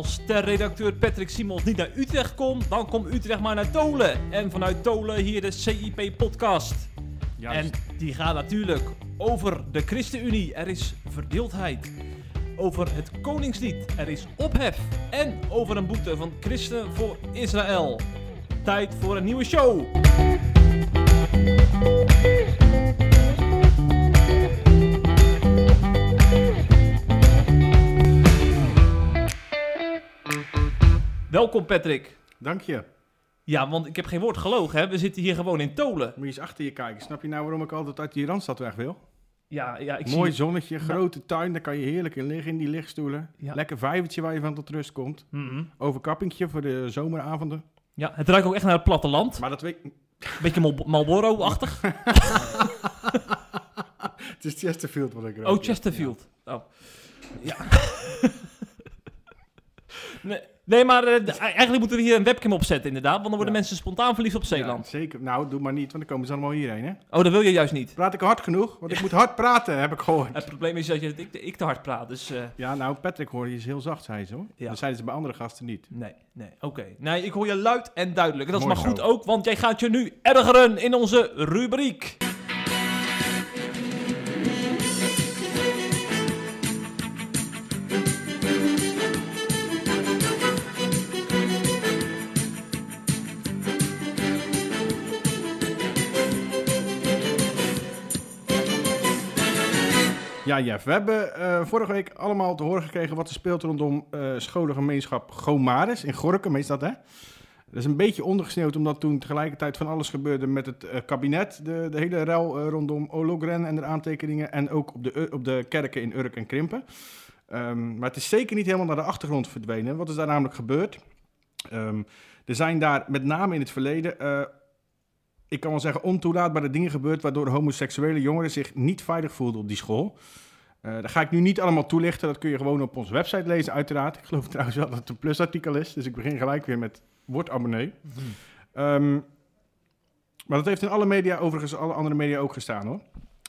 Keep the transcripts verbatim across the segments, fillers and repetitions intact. als sterredacteur Patrick Simons niet naar Utrecht komt, dan komt Utrecht maar naar Tolen. En vanuit Tolen hier de C I P podcast. Juist. En die gaat natuurlijk over de ChristenUnie. Er is verdeeldheid. Over het Koningslied. Er is ophef. En over een boete van Christen voor Israël. Tijd voor een nieuwe show. Welkom Patrick. Dank je. Ja, want ik heb geen woord gelogen, hè? We zitten hier gewoon in Tolen. Moet je eens achter je kijken. Snap je nou waarom ik altijd uit die Randstad weg wil? Ja, ja, ik mooi zie... zonnetje, grote nou... tuin, daar kan je heerlijk in liggen, in die lichtstoelen. Ja. Lekker vijvertje waar je van tot rust komt. Mm-hmm. Overkappingtje voor de zomeravonden. Ja, het ruikt ook echt naar het platteland. Maar dat weet ik... Beetje Mal- Marlboro-achtig. Het is Chesterfield wat ik ruik. Oh, Chesterfield. Ja. Oh. Ja. nee... Nee, maar uh, eigenlijk moeten we hier een webcam opzetten inderdaad, want dan worden ja. mensen spontaan verliefd op Zeeland. Ja, zeker. Nou, doe maar niet, want dan komen ze allemaal hierheen, hè? Oh, dat wil je juist niet. Praat ik hard genoeg? Want ik moet hard praten, heb ik gehoord. Het probleem is dat je, ik, ik te hard praat, dus... Uh... Ja, nou, Patrick hoor je is heel zacht, zei ze, hoor. Ja. Dat zeiden ze bij andere gasten niet. Nee, nee, oké. Okay. Nee, ik hoor je luid en duidelijk. En dat mooi is maar goed zo ook, want jij gaat je nu ergeren in onze rubriek. Ja, Jeff, we hebben uh, vorige week allemaal te horen gekregen wat er speelt rondom uh, scholengemeenschap Gomarus in Gorkum, is dat, hè? Dat is een beetje ondergesneeuwd, omdat toen tegelijkertijd van alles gebeurde met het uh, kabinet. De, de hele rel uh, rondom Ollongren en de aantekeningen en ook op de, uh, op de kerken in Urk en Krimpen. Um, maar het is zeker niet helemaal naar de achtergrond verdwenen. Wat is daar namelijk gebeurd? Um, er zijn daar met name in het verleden... Uh, Ik kan wel zeggen, ontoelaatbare dingen gebeurd... waardoor homoseksuele jongeren zich niet veilig voelden op die school. Uh, dat ga ik nu niet allemaal toelichten. Dat kun je gewoon op onze website lezen, uiteraard. Ik geloof trouwens wel dat het een plusartikel is. Dus ik begin gelijk weer met word abonnee. Hmm. Um, maar dat heeft in alle media, overigens alle andere media ook gestaan, hoor.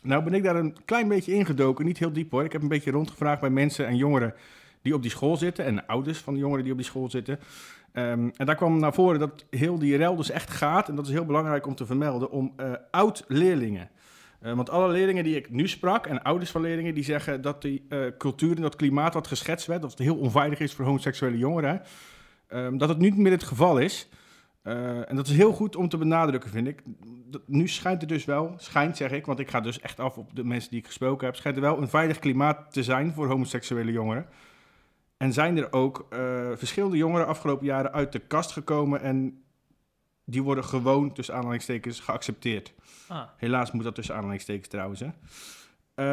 Nou ben ik daar een klein beetje ingedoken. Niet heel diep, hoor. Ik heb een beetje rondgevraagd bij mensen en jongeren... die op die school zitten en ouders van de jongeren die op die school zitten... Um, en daar kwam naar voren dat heel die rel dus echt gaat, en dat is heel belangrijk om te vermelden, om uh, oud-leerlingen. Uh, want alle leerlingen die ik nu sprak en ouders van leerlingen, die zeggen dat die uh, cultuur en dat klimaat wat geschetst werd, dat het heel onveilig is voor homoseksuele jongeren, um, dat het nu niet meer het geval is. Uh, en dat is heel goed om te benadrukken, vind ik. Dat, nu schijnt er dus wel, schijnt zeg ik, want ik ga dus echt af op de mensen die ik gesproken heb, schijnt er wel een veilig klimaat te zijn voor homoseksuele jongeren. En zijn er ook uh, verschillende jongeren afgelopen jaren uit de kast gekomen... en die worden gewoon, tussen aanhalingstekens, geaccepteerd. Ah. Helaas moet dat tussen aanhalingstekens trouwens, hè.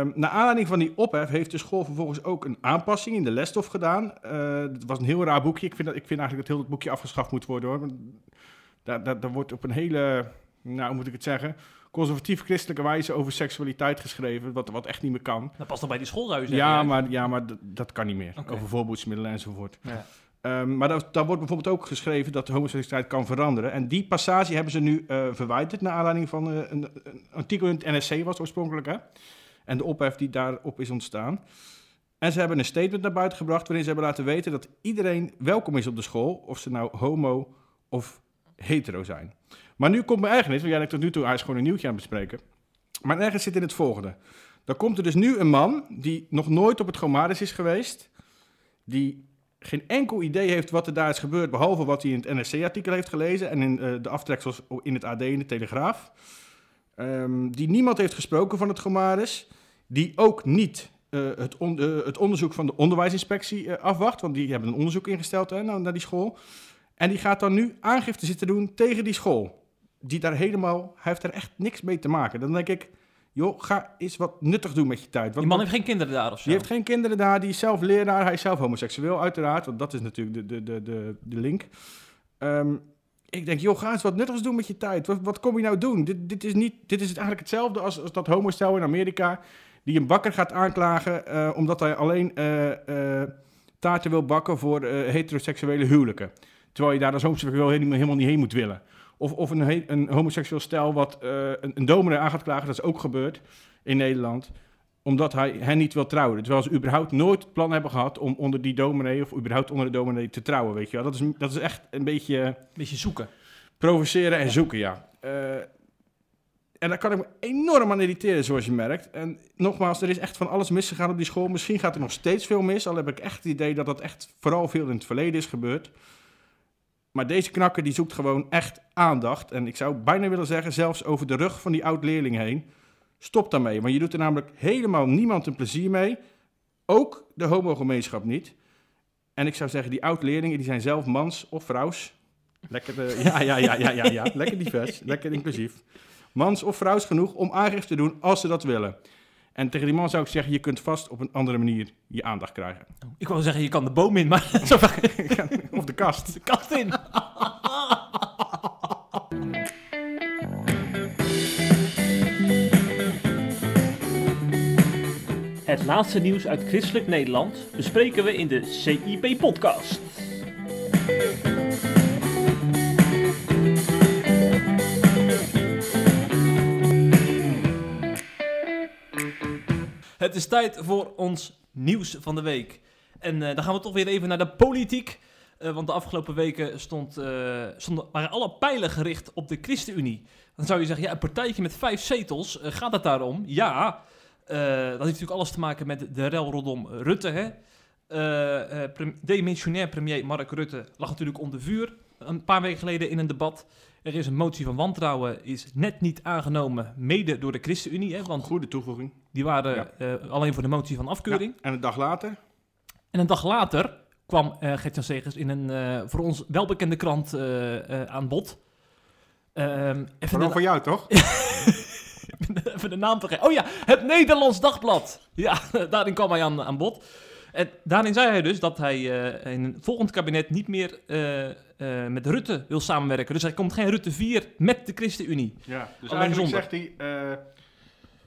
Um, naar aanleiding van die ophef heeft de school vervolgens ook een aanpassing in de lesstof gedaan. Het uh, was een heel raar boekje. Ik vind, dat, ik vind eigenlijk dat heel het boekje afgeschaft moet worden, hoor. Daar, daar, daar wordt op een hele, nou hoe moet ik het zeggen... conservatief-christelijke wijze over seksualiteit geschreven, wat, wat echt niet meer kan. Dat past dan bij die schoolhuizen. Ja, maar, ja, maar d- dat kan niet meer. Okay. Over voorboedsmiddelen enzovoort. Ja. Um, maar daar, daar wordt bijvoorbeeld ook geschreven dat de homoseksualiteit kan veranderen. En die passage hebben ze nu uh, verwijderd, naar aanleiding van uh, een, een artikel in het N S C was oorspronkelijk, hè? En de ophef die daarop is ontstaan. En ze hebben een statement naar buiten gebracht waarin ze hebben laten weten dat iedereen welkom is op de school, of ze nou homo of hetero zijn. Maar nu komt mijn ergernis, want jij denkt tot nu toe, hij is gewoon een nieuwtje aan het bespreken. Mijn ergernis zit in het volgende. Dan komt er dus nu een man die nog nooit op het Gomarus is geweest, die geen enkel idee heeft wat er daar is gebeurd, behalve wat hij in het N R C-artikel heeft gelezen en in uh, de aftreksels in het A D en de Telegraaf. Um, die niemand heeft gesproken van het Gomarus, die ook niet uh, het, on- uh, het onderzoek van de onderwijsinspectie uh, afwacht, want die hebben een onderzoek ingesteld hè, naar die school. En die gaat dan nu aangifte zitten doen tegen die school. Die daar helemaal, hij heeft daar echt niks mee te maken. Dan denk ik, joh, ga eens wat nuttig doen met je tijd. Want die man heeft geen kinderen daar of zo? Die heeft geen kinderen daar, die is zelf leraar, hij is zelf homoseksueel uiteraard. Want dat is natuurlijk de, de, de, de, de link. Um, ik denk, joh, ga eens wat nuttigs doen met je tijd. Wat, wat kom je nou doen? Dit, dit, is, niet, dit is eigenlijk hetzelfde als, als dat homostel in Amerika... die een bakker gaat aanklagen uh, omdat hij alleen uh, uh, taarten wil bakken voor uh, heteroseksuele huwelijken. Terwijl je daar als homoseksueel helemaal niet heen moet willen. Of, of een, he- een homoseksueel stel wat uh, een, een dominee aan gaat klagen, dat is ook gebeurd in Nederland. omdat hij hen niet wil trouwen. Terwijl ze überhaupt nooit het plan hebben gehad om onder die dominee... of überhaupt onder de dominee te trouwen, weet je wel. Dat is, dat is echt een beetje... Een beetje zoeken. Provoceren en ja. zoeken, ja. Uh, en daar kan ik me enorm aan irriteren, zoals je merkt. En nogmaals, er is echt van alles misgegaan op die school. Misschien gaat er nog steeds veel mis. Al heb ik echt het idee dat dat echt vooral veel in het verleden is gebeurd. Maar deze knakker die zoekt gewoon echt aandacht. En ik zou bijna willen zeggen, zelfs over de rug van die oud-leerling heen... Stop daarmee, want je doet er namelijk helemaal niemand een plezier mee. Ook de homogemeenschap niet. En ik zou zeggen, die oud-leerlingen die zijn zelf mans of vrouws. Lekker, de, ja, ja, ja, ja, ja, ja. Lekker divers, lekker inclusief. Mans of vrouws genoeg om aangifte te doen als ze dat willen. En tegen die man zou ik zeggen, je kunt vast op een andere manier je aandacht krijgen. Ik wou zeggen, je kan de boom in, maar... of de kast. De kast in. Het laatste nieuws uit christelijk Nederland bespreken we in de C I P podcast. Het is tijd voor ons nieuws van de week. En uh, dan gaan we toch weer even naar de politiek. Uh, want de afgelopen weken stond, uh, stonden, waren alle pijlen gericht op de ChristenUnie. Dan zou je zeggen, ja, een partijtje met vijf zetels, uh, gaat het daarom? Ja... Uh, dat heeft natuurlijk alles te maken met de rel rondom Rutte. Hè? Uh, uh, pre- demissionair premier Mark Rutte lag natuurlijk onder vuur een paar weken geleden in een debat. Er is een motie van wantrouwen, is net niet aangenomen, mede door de ChristenUnie. Hè, want goede toevoeging. Die waren ja. uh, alleen voor de motie van afkeuring. Ja, en een dag later? En een dag later kwam uh, Gert-Jan Segers in een uh, voor ons welbekende krant uh, uh, aan bod. Uh, even Vooral de... voor jou, toch? Even de naam te geven. Oh ja, het Nederlands Dagblad. Ja, daarin kwam hij aan, aan bod. En daarin zei hij dus dat hij uh, in het volgend kabinet niet meer uh, uh, met Rutte wil samenwerken. Dus hij komt geen Rutte vier met de ChristenUnie. Ja, dus alleen eigenlijk zonder. Zegt hij, uh,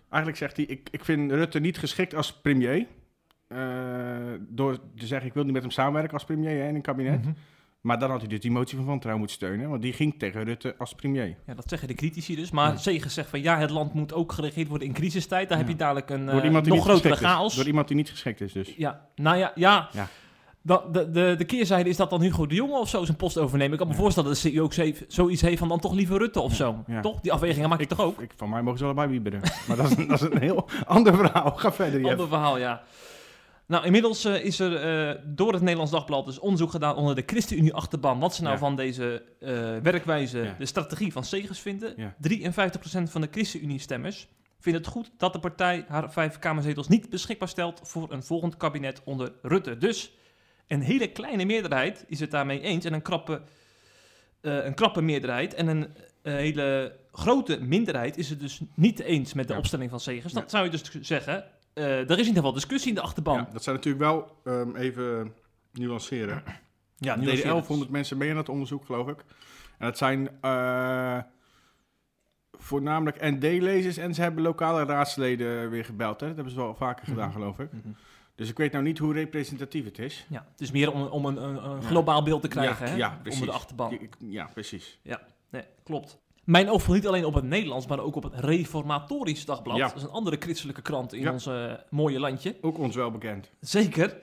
eigenlijk zegt hij, ik, ik vind Rutte niet geschikt als premier. Uh, door te zeggen, ik wil niet met hem samenwerken als premier hè, in een kabinet. Mm-hmm. Maar dan had hij dus die motie van wantrouwen moeten steunen, want die ging tegen Rutte als premier. Ja, dat zeggen de critici dus. Maar ja. Segers zegt van ja, het land moet ook geregeerd worden in crisistijd. Daar ja. heb je dadelijk een uh, nog grotere chaos. Is. Door iemand die niet geschikt is dus. Ja, nou ja, ja. ja. Da- de, de, de keerzijde is dat dan Hugo de Jonge of zo zijn post overnemen. Ik kan me ja. voorstellen dat de C E O ook zee- zoiets heeft van dan toch liever Rutte of zo. Ja. Ja. Toch? Die afwegingen maak je toch ook? Ik, van mij mogen ze allebei wieberen. Maar dat is, dat is een heel ander verhaal. Ga verder. Ander even. verhaal, ja. Nou, inmiddels uh, is er uh, door het Nederlands Dagblad dus onderzoek gedaan onder de ChristenUnie-achterban. Wat ze nou ja. van deze uh, werkwijze, ja. de strategie van Segers vinden. Ja. drieënvijftig procent van de ChristenUnie-stemmers vindt het goed dat de partij haar vijf kamerzetels niet beschikbaar stelt voor een volgend kabinet onder Rutte. Dus een hele kleine meerderheid is het daarmee eens en een krappe, uh, een krappe meerderheid en een... Een hele grote minderheid is het dus niet eens met de ja. opstelling van Segers. Dat ja. zou je dus zeggen, uh, er is in ieder geval discussie in de achterban. Ja, dat zijn natuurlijk wel um, even nuanceren. Ja, er deden elfhonderd mensen mee aan het onderzoek, geloof ik. En dat zijn uh, voornamelijk N D-lezers en ze hebben lokale raadsleden weer gebeld. Hè? Dat hebben ze wel vaker mm-hmm. gedaan, geloof ik. Mm-hmm. Dus ik weet nou niet hoe representatief het is. Ja, het is meer om, om een, een, een globaal beeld te krijgen ja, hè? Ja, onder de achterban. Ja, precies. Ja. Nee, klopt. Mijn oog viel niet alleen op het Nederlands, maar ook op het Reformatorisch Dagblad. Ja. Dat is een andere christelijke krant in ja. ons uh, mooie landje. Ook ons wel bekend. Zeker.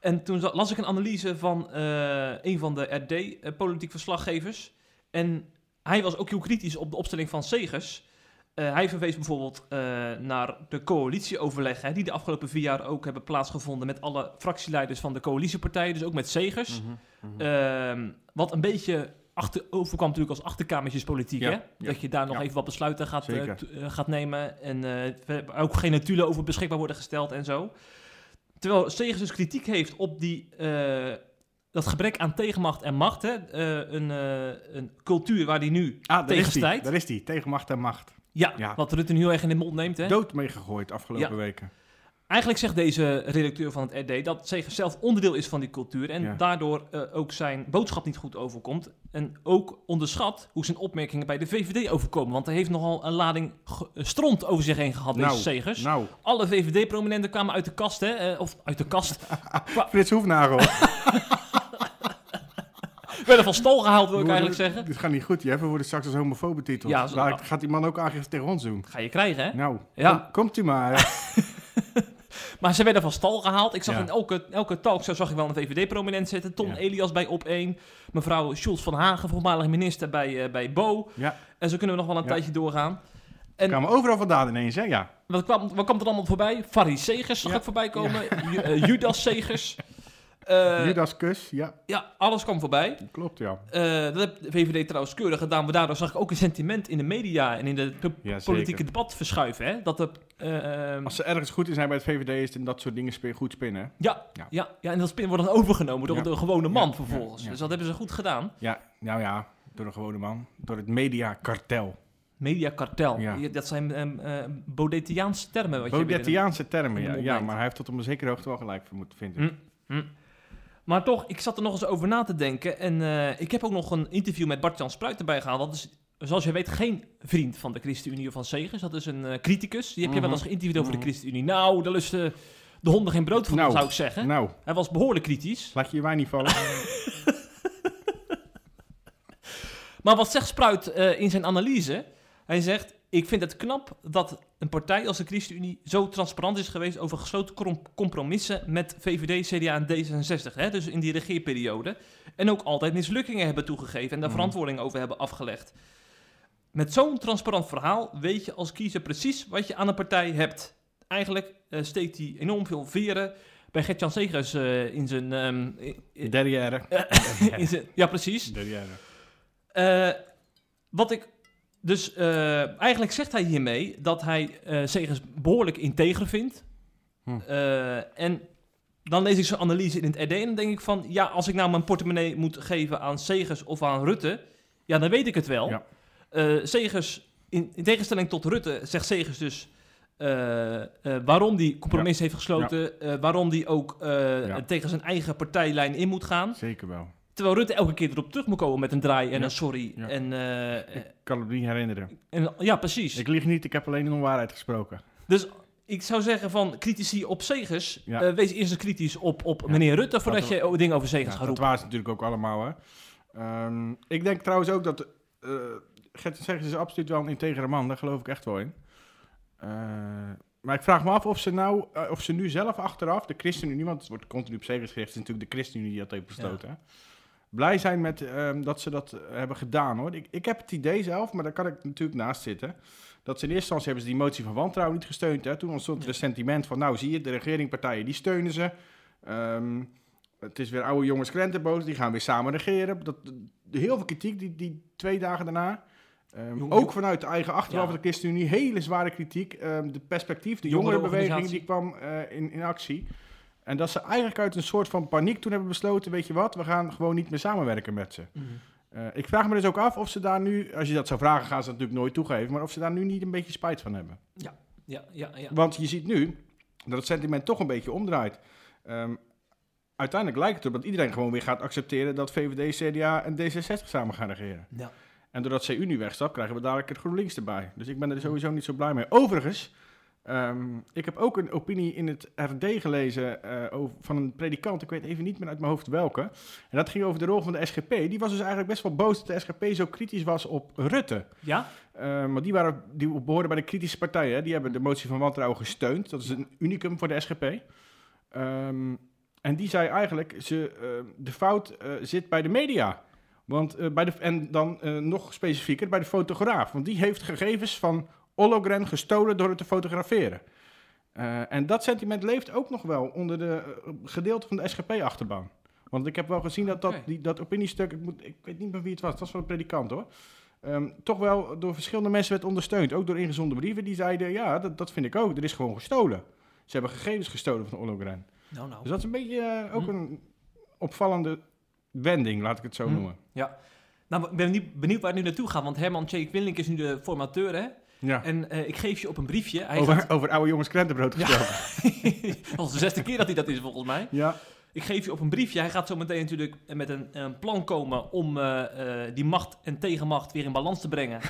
En toen las ik een analyse van uh, een van de R D-politiek uh, verslaggevers. En hij was ook heel kritisch op de opstelling van Segers. Uh, hij verwees bijvoorbeeld uh, naar de coalitieoverleggen die de afgelopen vier jaar ook hebben plaatsgevonden met alle fractieleiders van de coalitiepartijen, dus ook met Segers. Mm-hmm, mm-hmm. Uh, wat een beetje... overkwam natuurlijk als achterkamertjespolitiek, ja, hè? Ja, dat je daar nog ja. even wat besluiten gaat, uh, t- uh, gaat nemen en uh, ook geen notulen over beschikbaar worden gesteld en zo. Terwijl Segers dus kritiek heeft op die, uh, dat gebrek aan tegenmacht en macht, hè? Uh, een, uh, een cultuur waar die nu ah, tegen strijdt. Daar is die, tegenmacht en macht. Ja, ja, wat Rutte nu heel erg in de mond neemt. Hè? Dood meegegooid afgelopen ja. weken. Eigenlijk zegt deze redacteur van het R D dat Segers zelf onderdeel is van die cultuur en ja. daardoor uh, ook zijn boodschap niet goed overkomt. En ook onderschat hoe zijn opmerkingen bij de V V D overkomen. Want hij heeft nogal een lading ge- stront over zich heen gehad, nou, deze Segers. Nou. Alle V V D-prominenten kwamen uit de kast, hè? Uh, of uit de kast. Qua... Frits Hoefnagel. Werden van stal gehaald, wil ik worden, eigenlijk zeggen. Dit gaat niet goed. Je wordt straks als homofoob betiteld. Ja, zo... Gaat die man ook aangifte tegen ons doen? Ga je krijgen, hè? Nou, ja. kom, komt u maar. Maar ze werden van stal gehaald. Ik zag ja. in elke, elke talk, zo zag ik wel een V V D-prominent zitten. Ton ja. Elias bij op één. Mevrouw Schultz van Hagen, voormalig minister bij, uh, bij B O. Ja. En zo kunnen we nog wel een ja. tijdje doorgaan. En kwamen overal vandaan ineens, hè? Ja. Wat kwam, wat kwam er allemaal voorbij? Farid Segers zag ja. ik voorbij komen. Ja. Ju, uh, Judas Segers. Uh, Judas Kus, ja. Ja, alles kwam voorbij. Klopt, ja. Uh, dat heeft de V V D trouwens keurig gedaan. Maar daardoor zag ik ook een sentiment in de media en in het de ja, politieke debat verschuiven. Hè? Dat de, uh, Als ze ergens goed in zijn bij het V V D, is het in dat soort dingen spin, goed spinnen. Ja, ja. Ja, ja, en dat spin wordt dan overgenomen door ja. een gewone man ja, vervolgens. Ja, ja. Dus dat hebben ze goed gedaan. Ja, nou ja, door een gewone man. Door het mediakartel. Mediakartel, ja. dat zijn um, uh, Baudetiaanse termen. Wat Baudetiaanse je termen, ja. ja. Maar hij heeft tot op een zekere hoogte wel gelijk moeten vinden. Mm. Mm. Maar toch, ik zat er nog eens over na te denken. En uh, ik heb ook nog een interview met Bart-Jan Spruit erbij gehaald. Dat is, zoals je weet, geen vriend van de ChristenUnie of van Segers. Dat is een uh, criticus. Die heb mm-hmm. je wel eens geïnterviewd over mm-hmm. de ChristenUnie. Nou, daar lusten de honden geen brood van, nou, zou ik zeggen. Nou. Hij was behoorlijk kritisch. Laat je je wijn niet vallen. Maar wat zegt Spruit uh, in zijn analyse? Hij zegt, ik vind het knap dat een partij als de ChristenUnie zo transparant is geweest over gesloten compromissen met V V D, C D A en D zesenzestig. Hè? Dus in die regeerperiode. En ook altijd mislukkingen hebben toegegeven en daar verantwoording over hebben afgelegd. Met zo'n transparant verhaal weet je als kiezer precies wat je aan een partij hebt. Eigenlijk uh, steekt hij enorm veel veren bij Gert-Jan Segers uh, in zijn... Um, uh, derrière. Uh, in zijn, ja, precies. Derrière. Uh, wat ik... Dus uh, eigenlijk zegt hij hiermee dat hij uh, Segers behoorlijk integer vindt. Hm. Uh, en dan lees ik zijn analyse in het R D en dan denk ik van... ja, als ik nou mijn portemonnee moet geven aan Segers of aan Rutte... ja, dan weet ik het wel. Ja. Uh, Segers, in, in tegenstelling tot Rutte, zegt Segers dus... Uh, uh, waarom die compromis ja. heeft gesloten... Ja. Uh, waarom die ook uh, ja. tegen zijn eigen partijlijn in moet gaan. Zeker wel. Terwijl Rutte elke keer erop terug moet komen met een draai en ja. een sorry. Ja. En, uh, ik kan het niet herinneren. En, ja, precies. Ik lieg niet, ik heb alleen een onwaarheid gesproken. Dus ik zou zeggen van critici op Segers, ja. uh, wees eerst eens kritisch op, op ja. meneer Rutte voordat dat je we... dingen over Segers ja, gaat roepen. Dat waren ze natuurlijk ook allemaal. Hè. Um, ik denk trouwens ook dat uh, Gert-Jan Segers is absoluut wel een integere man, daar geloof ik echt wel in. Uh, maar ik vraag me af of ze, nou, uh, of ze nu zelf achteraf, de ChristenUnie, want het wordt continu op Segers gericht, is natuurlijk de ChristenUnie die dat heeft besloten. Ja. Blij zijn met um, dat ze dat hebben gedaan, hoor. Ik, ik heb het idee zelf, maar daar kan ik natuurlijk naast zitten... dat ze in eerste instantie hebben ze die motie van wantrouwen niet gesteund. Hè. Toen ontstond er een sentiment van, nou zie je, de regeringpartijen die steunen ze. Um, het is weer oude jongens krentenboos, die gaan weer samen regeren. Dat, heel veel kritiek die, die twee dagen daarna. Um, Jong, ook vanuit de eigen achteraf ja. de ChristenUnie, hele zware kritiek. Um, de perspectief, de jongerenbeweging die kwam uh, in, in actie... En dat ze eigenlijk uit een soort van paniek toen hebben besloten... weet je wat, we gaan gewoon niet meer samenwerken met ze. Mm-hmm. Uh, ik vraag me dus ook af of ze daar nu... als je dat zou vragen, gaan ze dat natuurlijk nooit toegeven... maar of ze daar nu niet een beetje spijt van hebben. Ja, ja, ja. ja. Want je ziet nu dat het sentiment toch een beetje omdraait. Um, uiteindelijk lijkt het erop dat iedereen gewoon weer gaat accepteren... dat V V D, C D A en D zesenzestig samen gaan regeren. Ja. En doordat C U nu wegstapt, krijgen we dadelijk het GroenLinks erbij. Dus ik ben er sowieso niet zo blij mee. Overigens... Um, ik heb ook een opinie in het R D gelezen uh, over, van een predikant, ik weet even niet meer uit mijn hoofd welke. En dat ging over de rol van de S G P. Die was dus eigenlijk best wel boos dat de S G P zo kritisch was op Rutte. Ja? Uh, maar die, waren, die behoorden bij de kritische partijen, hè? Die hebben de motie van wantrouwen gesteund. Dat is een unicum voor de S G P. Um, en die zei eigenlijk, ze, uh, de fout uh, zit bij de media. Want, uh, bij de, en dan uh, nog specifieker bij de fotograaf. Want die heeft gegevens van... Ollongren gestolen door het te fotograferen. Uh, en dat sentiment leeft ook nog wel onder de uh, gedeelte van de S G P-achterban. Want ik heb wel gezien dat dat, okay. die, dat opiniestuk... Ik, moet, ik weet niet meer wie het was, het was van een predikant hoor. Um, toch wel door verschillende mensen werd ondersteund. Ook door ingezonden brieven die zeiden... ja, dat, dat vind ik ook, er is gewoon gestolen. Ze hebben gegevens gestolen van Ollongren. Nou, nou. Dus dat is een beetje uh, ook hmm. een opvallende wending, laat ik het zo hmm. noemen. Ja, nou, ik ben benieuwd, benieuwd waar het nu naartoe gaat. Want Herman Tjeenk Willink is nu de formateur, hè? Ja. En uh, ik geef je op een briefje... Hij over, gaat... over oude jongens krentenbrood gesproken. Ja. Dat is de zesde keer dat hij dat is, volgens mij. Ja. Ik geef je op een briefje. Hij gaat zo meteen natuurlijk met een, een plan komen... om uh, uh, die macht en tegenmacht weer in balans te brengen.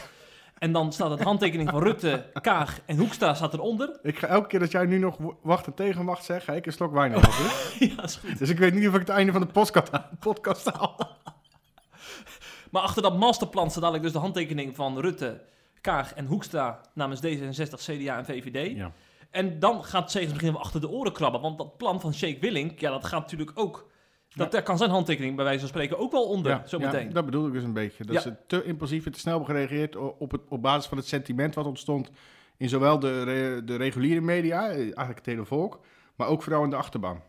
En dan staat het handtekening van Rutte, Kaag en Hoekstra staat eronder. Ik ga elke keer dat jij nu nog wacht en tegenmacht zegt... ga ik een slok wijn over. Ja, is goed. Dus ik weet niet of ik het einde van de podcast, podcast haal. Maar achter dat masterplan staat dadelijk dus de handtekening van Rutte... Kaag en Hoekstra namens D zesenzestig, C D A en V V D. Ja. En dan gaat Segers misschien wel achter de oren krabben. Want dat plan van Tjeenk Willink, ja, dat gaat natuurlijk ook... Dat, daar kan zijn handtekening bij wijze van spreken ook wel onder, ja, zo meteen. Ja, dat bedoel ik dus een beetje. Dat ja. ze te impulsief en te snel hebben gereageerd op, het, op basis van het sentiment wat ontstond in zowel de, de reguliere media, eigenlijk het hele volk, maar ook vooral in de achterban.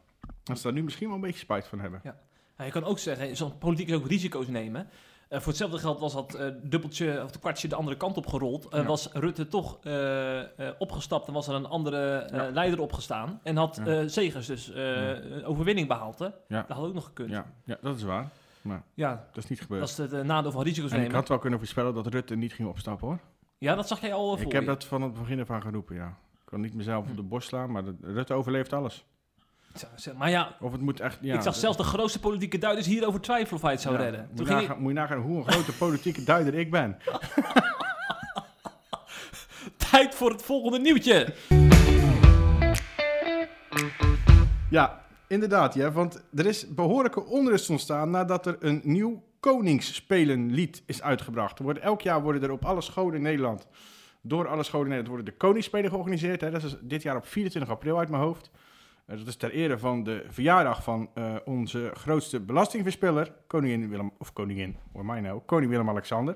Dat ze daar nu misschien wel een beetje spijt van hebben. Ja. Nou, je kan ook zeggen, zo'n politiek is ook risico's nemen. Uh, voor hetzelfde geld was dat uh, dubbeltje of kwartje de andere kant op gerold. Uh, ja. Was Rutte toch uh, uh, opgestapt en was er een andere uh, ja. leider opgestaan. En had ja. uh, Segers dus uh, ja. een overwinning behaald. Hè? Ja. Dat had ook nog gekund. Ja, ja dat is waar. Maar ja. dat is niet gebeurd. Dat is het uh, nadeel van risico's en nemen. Ik had wel kunnen voorspellen dat Rutte niet ging opstappen hoor. Ja, dat zag jij al uh, voor Ik heb je. dat van het begin af aan geroepen, ja. Ik kan niet mezelf hm. op de borst slaan, maar de, Rutte overleeft alles. Maar ja, of het moet echt, ja, ik zag zelfs de grootste politieke duiders hierover twijfelen of hij het zou ja, redden. Toen moet, ging nagaan, ik... moet je nagaan hoe een grote politieke duider ik ben. Tijd voor het volgende nieuwtje. Ja, inderdaad. Ja, want er is behoorlijke onrust ontstaan nadat er een nieuw Koningsspelenlied is uitgebracht. Er wordt, elk jaar worden er op alle scholen in Nederland, door alle scholen in Nederland, worden de Koningsspelen georganiseerd. Hè. Dat is dit jaar op vierentwintig april uit mijn hoofd. Dat is ter ere van de verjaardag van uh, onze grootste belastingverspiller, koningin Willem, of koningin, hoor mij nou, koning Willem-Alexander.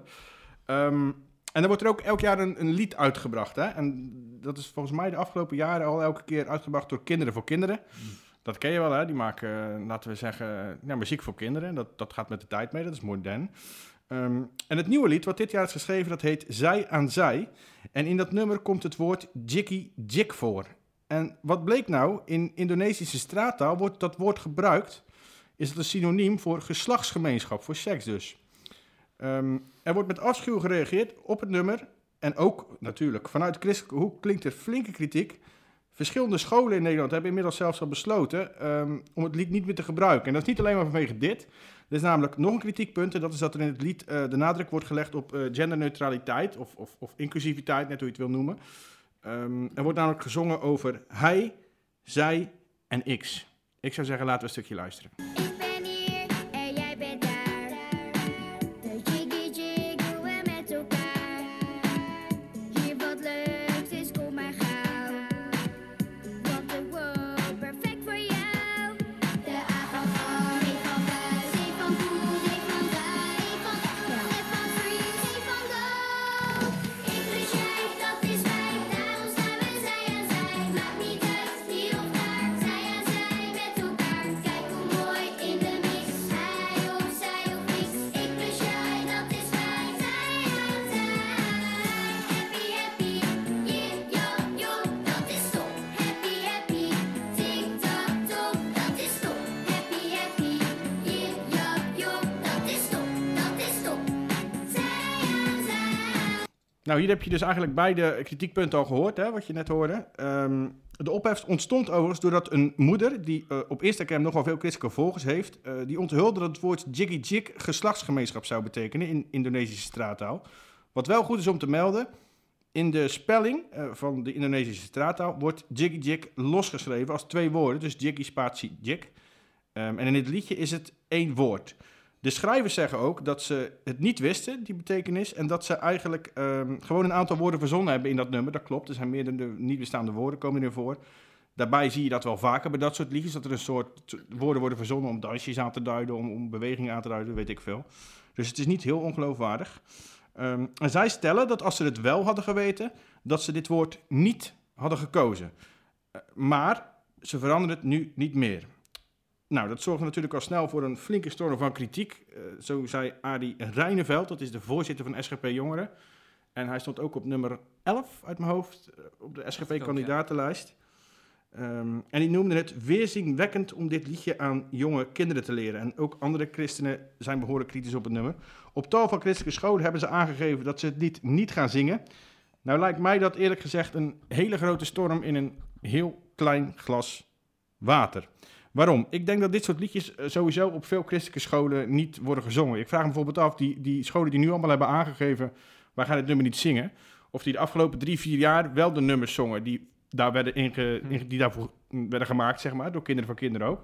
Um, en er wordt er ook elk jaar een, een lied uitgebracht. Hè? En dat is volgens mij de afgelopen jaren al elke keer uitgebracht door Kinderen voor Kinderen. Mm. Dat ken je wel, hè? Die maken, uh, laten we zeggen, nou, muziek voor kinderen. Dat, dat gaat met de tijd mee, dat is modern. Um, en het nieuwe lied, wat dit jaar is geschreven, dat heet Zij aan Zij. En in dat nummer komt het woord Jiggy Jik voor. En wat bleek nou, in Indonesische straattaal wordt dat woord gebruikt, is het een synoniem voor geslachtsgemeenschap, voor seks dus. Um, er wordt met afschuw gereageerd op het nummer en ook natuurlijk vanuit de christelijke hoek klinkt er flinke kritiek. Verschillende scholen in Nederland hebben inmiddels zelfs al besloten um, om het lied niet meer te gebruiken. En dat is niet alleen maar vanwege dit. Er is namelijk nog een kritiekpunt en dat is dat er in het lied uh, de nadruk wordt gelegd op uh, genderneutraliteit of, of, of inclusiviteit, net hoe je het wil noemen. Um, er wordt namelijk gezongen over hij, zij en X. Ik zou zeggen, laten we een stukje luisteren. Ik ben hier en jij bent daar. De jiggy jig doen we met elkaar. Hier wat leuks is, kom maar gauw. Want de world perfect voor jou. De avond van ik van buis, ik van goed, ik van daar, ik van daar, ik van vriend, ik van daar. Ik dus jij, dat is Nou, hier heb je dus eigenlijk beide kritiekpunten al gehoord, hè, wat je net hoorde. Um, de ophef ontstond overigens doordat een moeder, die uh, op Instagram nogal veel christelijke volgers heeft, uh, die onthulde dat het woord jiggy jik geslachtsgemeenschap zou betekenen in Indonesische straattaal. Wat wel goed is om te melden, in de spelling uh, van de Indonesische straattaal wordt jiggy jik losgeschreven als twee woorden, dus jiggy spatie jik. Um, en in dit liedje is het één woord. De schrijvers zeggen ook dat ze het niet wisten, die betekenis, en dat ze eigenlijk um, gewoon een aantal woorden verzonnen hebben in dat nummer. Dat klopt, er zijn meer dan de niet bestaande woorden komen erin voor. Daarbij zie je dat wel vaker bij dat soort liedjes, dat er een soort woorden worden verzonnen om dansjes aan te duiden, om, om bewegingen aan te duiden, weet ik veel. Dus het is niet heel ongeloofwaardig. Um, en zij stellen dat als ze het wel hadden geweten, dat ze dit woord niet hadden gekozen. Uh, maar ze veranderen het nu niet meer. Nou, dat zorgde natuurlijk al snel voor een flinke storm van kritiek. Uh, zo zei Arie Rijneveld, dat is de voorzitter van S G P Jongeren. En hij stond ook op nummer elf uit mijn hoofd, uh, op de S G P-kandidatenlijst. Um, en die noemde het weerzinwekkend om dit liedje aan jonge kinderen te leren. En ook andere christenen zijn behoorlijk kritisch op het nummer. Op tal van christelijke scholen hebben ze aangegeven dat ze het lied niet gaan zingen. Nou lijkt mij dat eerlijk gezegd een hele grote storm in een heel klein glas water. Waarom? Ik denk dat dit soort liedjes sowieso op veel christelijke scholen niet worden gezongen. Ik vraag me bijvoorbeeld af, die, die scholen die nu allemaal hebben aangegeven, wij gaan dit nummer niet zingen, of die de afgelopen drie, vier jaar wel de nummers zongen die, daar werden inge, in, die daarvoor werden gemaakt, zeg maar, door Kinderen van Kinderen ook.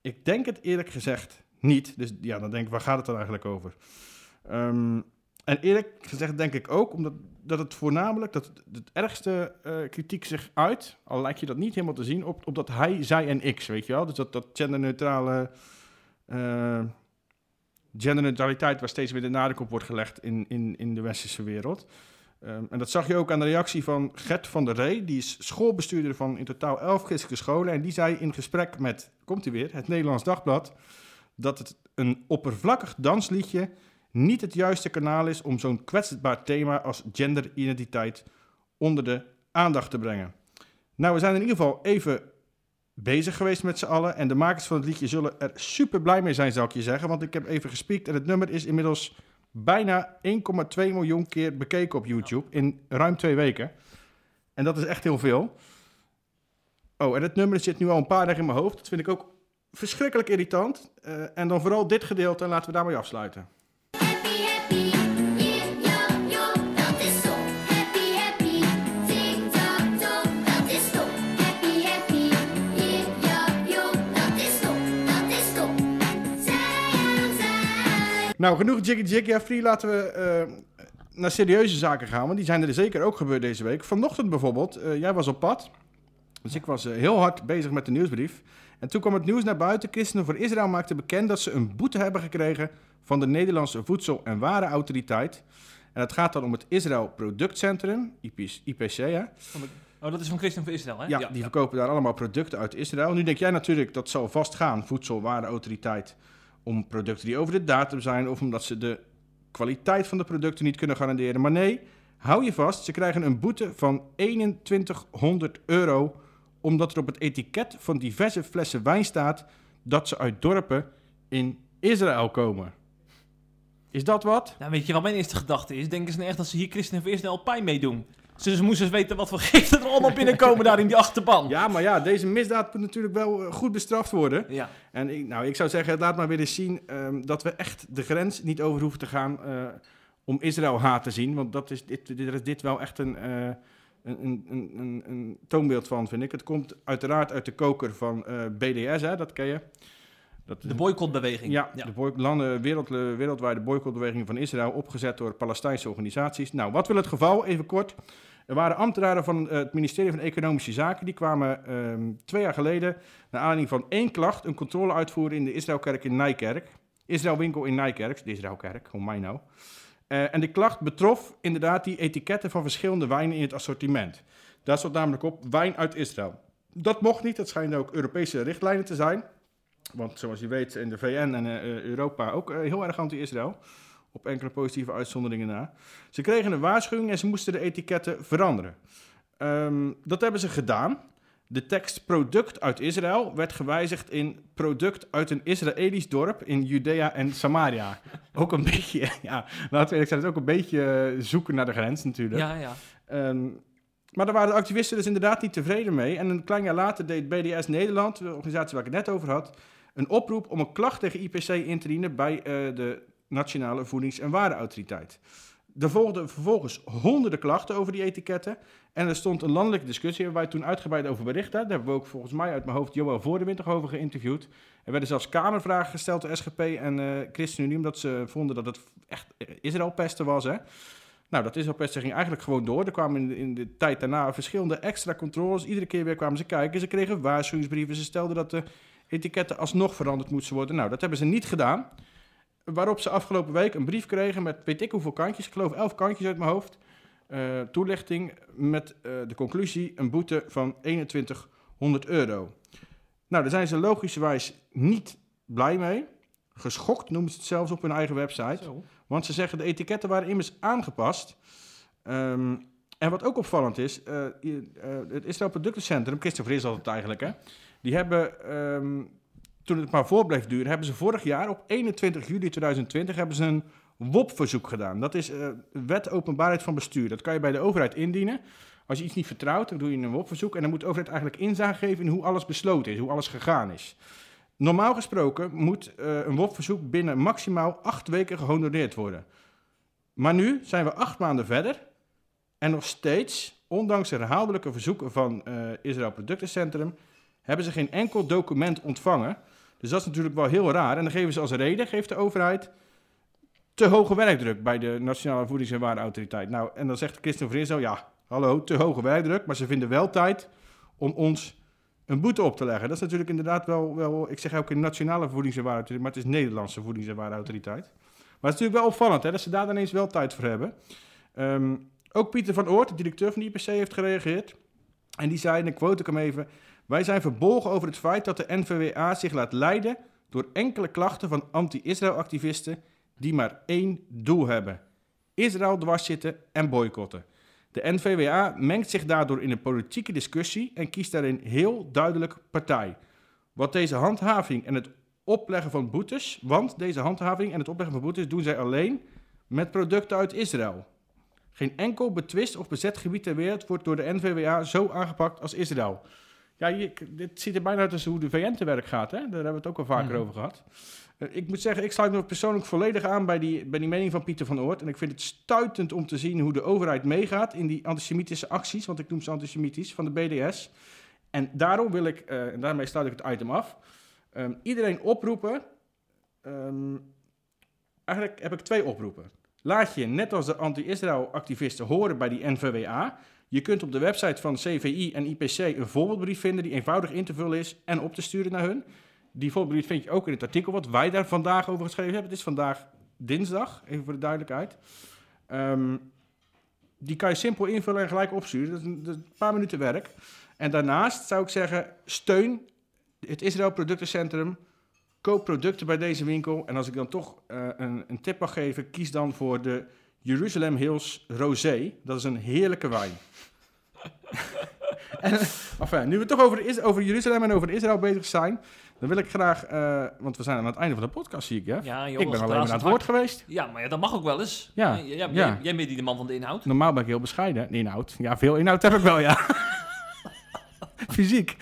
Ik denk het eerlijk gezegd niet. Dus ja, dan denk ik, waar gaat het dan eigenlijk over? Um, En eerlijk gezegd denk ik ook, omdat dat het voornamelijk, dat het ergste uh, kritiek zich uit, al lijkt je dat niet helemaal te zien, op, op dat hij, zij en ik, weet je wel. Dus dat, dat genderneutrale, uh, genderneutraliteit waar steeds weer de nadruk op wordt gelegd in, in, in de westerse wereld. Um, en dat zag je ook aan de reactie van Gert van der Ree, die is schoolbestuurder van in totaal elf christelijke scholen. En die zei in gesprek met, komt u weer, het Nederlands Dagblad, dat het een oppervlakkig dansliedje niet het juiste kanaal is om zo'n kwetsbaar thema als genderidentiteit onder de aandacht te brengen. Nou, we zijn in ieder geval even bezig geweest met z'n allen en de makers van het liedje zullen er super blij mee zijn, zou ik je zeggen, want ik heb even gespiekt en het nummer is inmiddels bijna één komma twee miljoen keer bekeken op YouTube in ruim twee weken. En dat is echt heel veel. Oh, en het nummer zit nu al een paar dagen in mijn hoofd. Dat vind ik ook verschrikkelijk irritant. Uh, en dan vooral dit gedeelte en laten we daarmee afsluiten. Nou, genoeg Jiggy Jik. Ja, Free, laten we uh, naar serieuze zaken gaan. Want die zijn er zeker ook gebeurd deze week. Vanochtend bijvoorbeeld, uh, jij was op pad. Dus ik was uh, heel hard bezig met de nieuwsbrief. En toen kwam het nieuws naar buiten. Christen voor Israël maakte bekend dat ze een boete hebben gekregen van de Nederlandse Voedsel- en Warenautoriteit. En het gaat dan om het Israël Productcentrum, I P C. Hè? Oh, dat is van Christen voor Israël, hè? Ja, ja die ja. verkopen daar allemaal producten uit Israël. Nu denk jij natuurlijk, dat zal vast gaan, Voedsel- en Warenautoriteit, om producten die over de datum zijn of omdat ze de kwaliteit van de producten niet kunnen garanderen. Maar nee, hou je vast, ze krijgen een boete van eenentwintighonderd euro... omdat er op het etiket van diverse flessen wijn staat dat ze uit dorpen in Israël komen. Is dat wat? Nou, weet je wat mijn eerste gedachte is? Denken ze nou echt dat ze hier Christen voor Israël pijn mee doen? Dus ze moesten weten wat voor giften er allemaal binnenkomen daar in die achterban. Ja, maar ja, deze misdaad moet natuurlijk wel goed bestraft worden. Ja. En ik, nou, ik zou zeggen, laat maar weer eens zien um, dat we echt de grens niet over hoeven te gaan uh, om Israël haat te zien. Want dat is dit, dit, is dit wel echt een, uh, een, een, een, een toonbeeld van, vind ik. Het komt uiteraard uit de koker van uh, B D S, hè, dat ken je. Dat de boycottbeweging. Ja, ja. de boy- landen, wereld, wereldwijde boycottbeweging van Israël, opgezet door Palestijnse organisaties. Nou, wat wil het geval? Even kort. Er waren ambtenaren van het ministerie van Economische Zaken. Die kwamen um, twee jaar geleden, naar aanleiding van één klacht, een controle uitvoeren in de Israëlkerk in Nijkerk. Israëlwinkel in Nijkerk, de Israëlkerk, hoe mij nou. Uh, en de klacht betrof inderdaad die etiketten van verschillende wijnen in het assortiment. Daar stond namelijk op, wijn uit Israël. Dat mocht niet, dat schijnen ook Europese richtlijnen te zijn. Want zoals je weet in de V N en uh, Europa ook uh, heel erg anti-Israël. Op enkele positieve uitzonderingen na. Ze kregen een waarschuwing en ze moesten de etiketten veranderen. Um, dat hebben ze gedaan. De tekst product uit Israël werd gewijzigd in product uit een Israëlisch dorp in Judea en Samaria. Ook een beetje, ja, laten we eerlijk zijn, het ook een beetje zoeken naar de grens natuurlijk. Ja, ja. Um, Maar daar waren de activisten dus inderdaad niet tevreden mee. En een klein jaar later deed B D S Nederland, de organisatie waar ik het net over had, een oproep om een klacht tegen I P C in te dienen bij uh, de Nationale Voedings- en Warenautoriteit. Er volgden vervolgens honderden klachten over die etiketten. En er stond een landelijke discussie waar wij toen uitgebreid over bericht hadden. Daar hebben we ook volgens mij uit mijn hoofd Joël Voordewind over geïnterviewd. Er werden zelfs kamervragen gesteld door S G P en uh, ChristenUnie, omdat ze vonden dat het echt Israël pesten was, hè. Nou, dat Israëlpesten ging eigenlijk gewoon door. Er kwamen in de, in de tijd daarna verschillende extra controles. Iedere keer weer kwamen ze kijken. Ze kregen waarschuwingsbrieven. Ze stelden dat de etiketten alsnog veranderd moesten worden. Nou, dat hebben ze niet gedaan. Waarop ze afgelopen week een brief kregen met weet ik hoeveel kantjes. Ik geloof elf kantjes uit mijn hoofd. Uh, toelichting met uh, de conclusie een boete van eenentwintighonderd euro. Nou, daar zijn ze logischerwijs niet blij mee. Geschokt noemen ze het zelfs op hun eigen website. Zo. Want ze zeggen, de etiketten waren immers aangepast. Um, en wat ook opvallend is, uh, uh, het Israël Productcentrum, Christen voor Israël dat eigenlijk, hè, die hebben, um, toen het maar voor bleef duren, hebben ze vorig jaar op eenentwintig juli tweeduizend twintig hebben ze een W O B-verzoek gedaan. Dat is uh, wet openbaarheid van bestuur. Dat kan je bij de overheid indienen. Als je iets niet vertrouwt, dan doe je een W O B-verzoek. En dan moet de overheid eigenlijk inzage geven in hoe alles besloten is, hoe alles gegaan is. Normaal gesproken moet uh, een W O B-verzoek binnen maximaal acht weken gehonoreerd worden. Maar nu zijn we acht maanden verder en nog steeds, ondanks herhaaldelijke verzoeken van uh, Israël Productcentrum, hebben ze geen enkel document ontvangen. Dus dat is natuurlijk wel heel raar. En dan geven ze als reden, geeft de overheid, te hoge werkdruk bij de Nationale Voedings- en Warenautoriteit. Nou, en dan zegt Christen voor Israël, ja, hallo, te hoge werkdruk, maar ze vinden wel tijd om ons een boete op te leggen. Dat is natuurlijk inderdaad wel, wel ik zeg ook een Nationale Voedings- en Warenautoriteit, maar het is Nederlandse Voedings- en Warenautoriteit. Maar het is natuurlijk wel opvallend, hè, dat ze daar dan eens wel tijd voor hebben. Um, ook Pieter van Oort, de directeur van de I P C, heeft gereageerd. En die zei, en ik quote ik hem even, wij zijn verbolgen over het feit dat de N V W A zich laat leiden door enkele klachten van anti-Israël-activisten die maar één doel hebben. Israël dwarszitten en boycotten. De N V W A mengt zich daardoor in een politieke discussie en kiest daarin heel duidelijk partij. Wat deze handhaving en het opleggen van boetes, want deze handhaving en het opleggen van boetes doen zij alleen met producten uit Israël. Geen enkel betwist of bezet gebied ter wereld wordt door de N V W A zo aangepakt als Israël. Ja, je, dit ziet er bijna uit als hoe de V N te werk gaat, hè? Daar hebben we het ook al vaker mm. over gehad. Uh, ik moet zeggen, ik sluit me persoonlijk volledig aan bij die, bij die mening van Pieter van Oort. En ik vind het stuitend om te zien hoe de overheid meegaat in die antisemitische acties, want ik noem ze antisemitisch, van de B D S. En daarom wil ik, uh, en daarmee sluit ik het item af, um, iedereen oproepen. Um, eigenlijk heb ik twee oproepen. Laat je, net als de anti-Israël-activisten, horen bij die N V W A. Je kunt op de website van C V I en I P C een voorbeeldbrief vinden die eenvoudig in te vullen is en op te sturen naar hun. Die voorbeeldbrief vind je ook in het artikel wat wij daar vandaag over geschreven hebben. Het is vandaag dinsdag, even voor de duidelijkheid. Um, die kan je simpel invullen en gelijk opsturen. Dat is een, dat is een paar minuten werk. En daarnaast zou ik zeggen, steun het Israël Productcentrum. Koop producten bij deze winkel. En als ik dan toch uh, een, een tip mag geven, kies dan voor de Jerusalem Hills Rosé. Dat is een heerlijke wijn. en, enfin, nu we toch over, de, over Jeruzalem en over Israël bezig zijn, dan wil ik graag, uh, want we zijn aan het einde van de podcast, zie ik, hè? Ja, joh, ik ben alleen maar aan het woord geweest. Ja, maar ja, dat mag ook wel eens. Ja, ja, ja, ja. Jij, jij bent niet de man van de inhoud. Normaal ben ik heel bescheiden. De inhoud. Ja, veel inhoud heb ik wel, ja. Fysiek.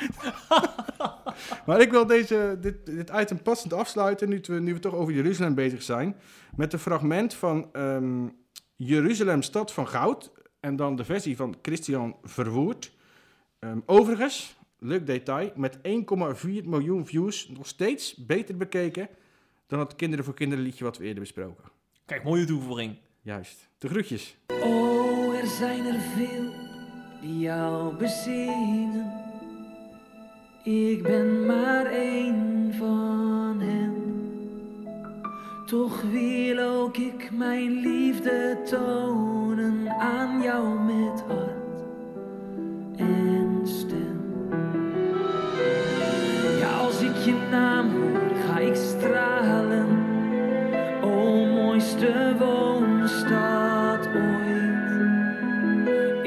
Maar ik wil deze, dit, dit item passend afsluiten, nu we, nu we toch over Jeruzalem bezig zijn, met een fragment van um, Jeruzalem, Stad van Goud, en dan de versie van Christian Verwoerd. Um, overigens, leuk detail, met één komma vier miljoen views nog steeds beter bekeken dan het Kinderen voor Kinderen liedje wat we eerder besproken. Kijk, mooie toevoeging. Juist. De groetjes. Oh, er zijn er veel die jou bezingen. Ik ben maar één van hen. Toch wil ook ik mijn liefde tonen aan jou met hart en stem. Ja, als ik je naam hoor, ga ik stralen. O mooiste woonstad ooit.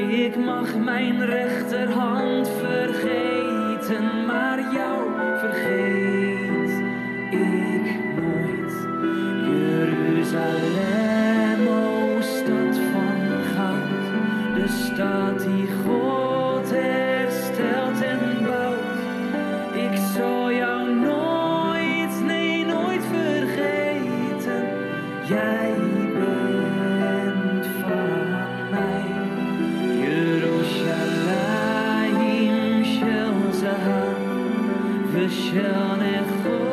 Ik mag mijn rechterhand vergeten, maar jou vergeet ik nooit. Jeruzalem, o stad van goud, de stad die God herstelt en bouwt. Ik zal jou nooit, nee, nooit vergeten. Jij bent van mij. Jeruzalem. We shall never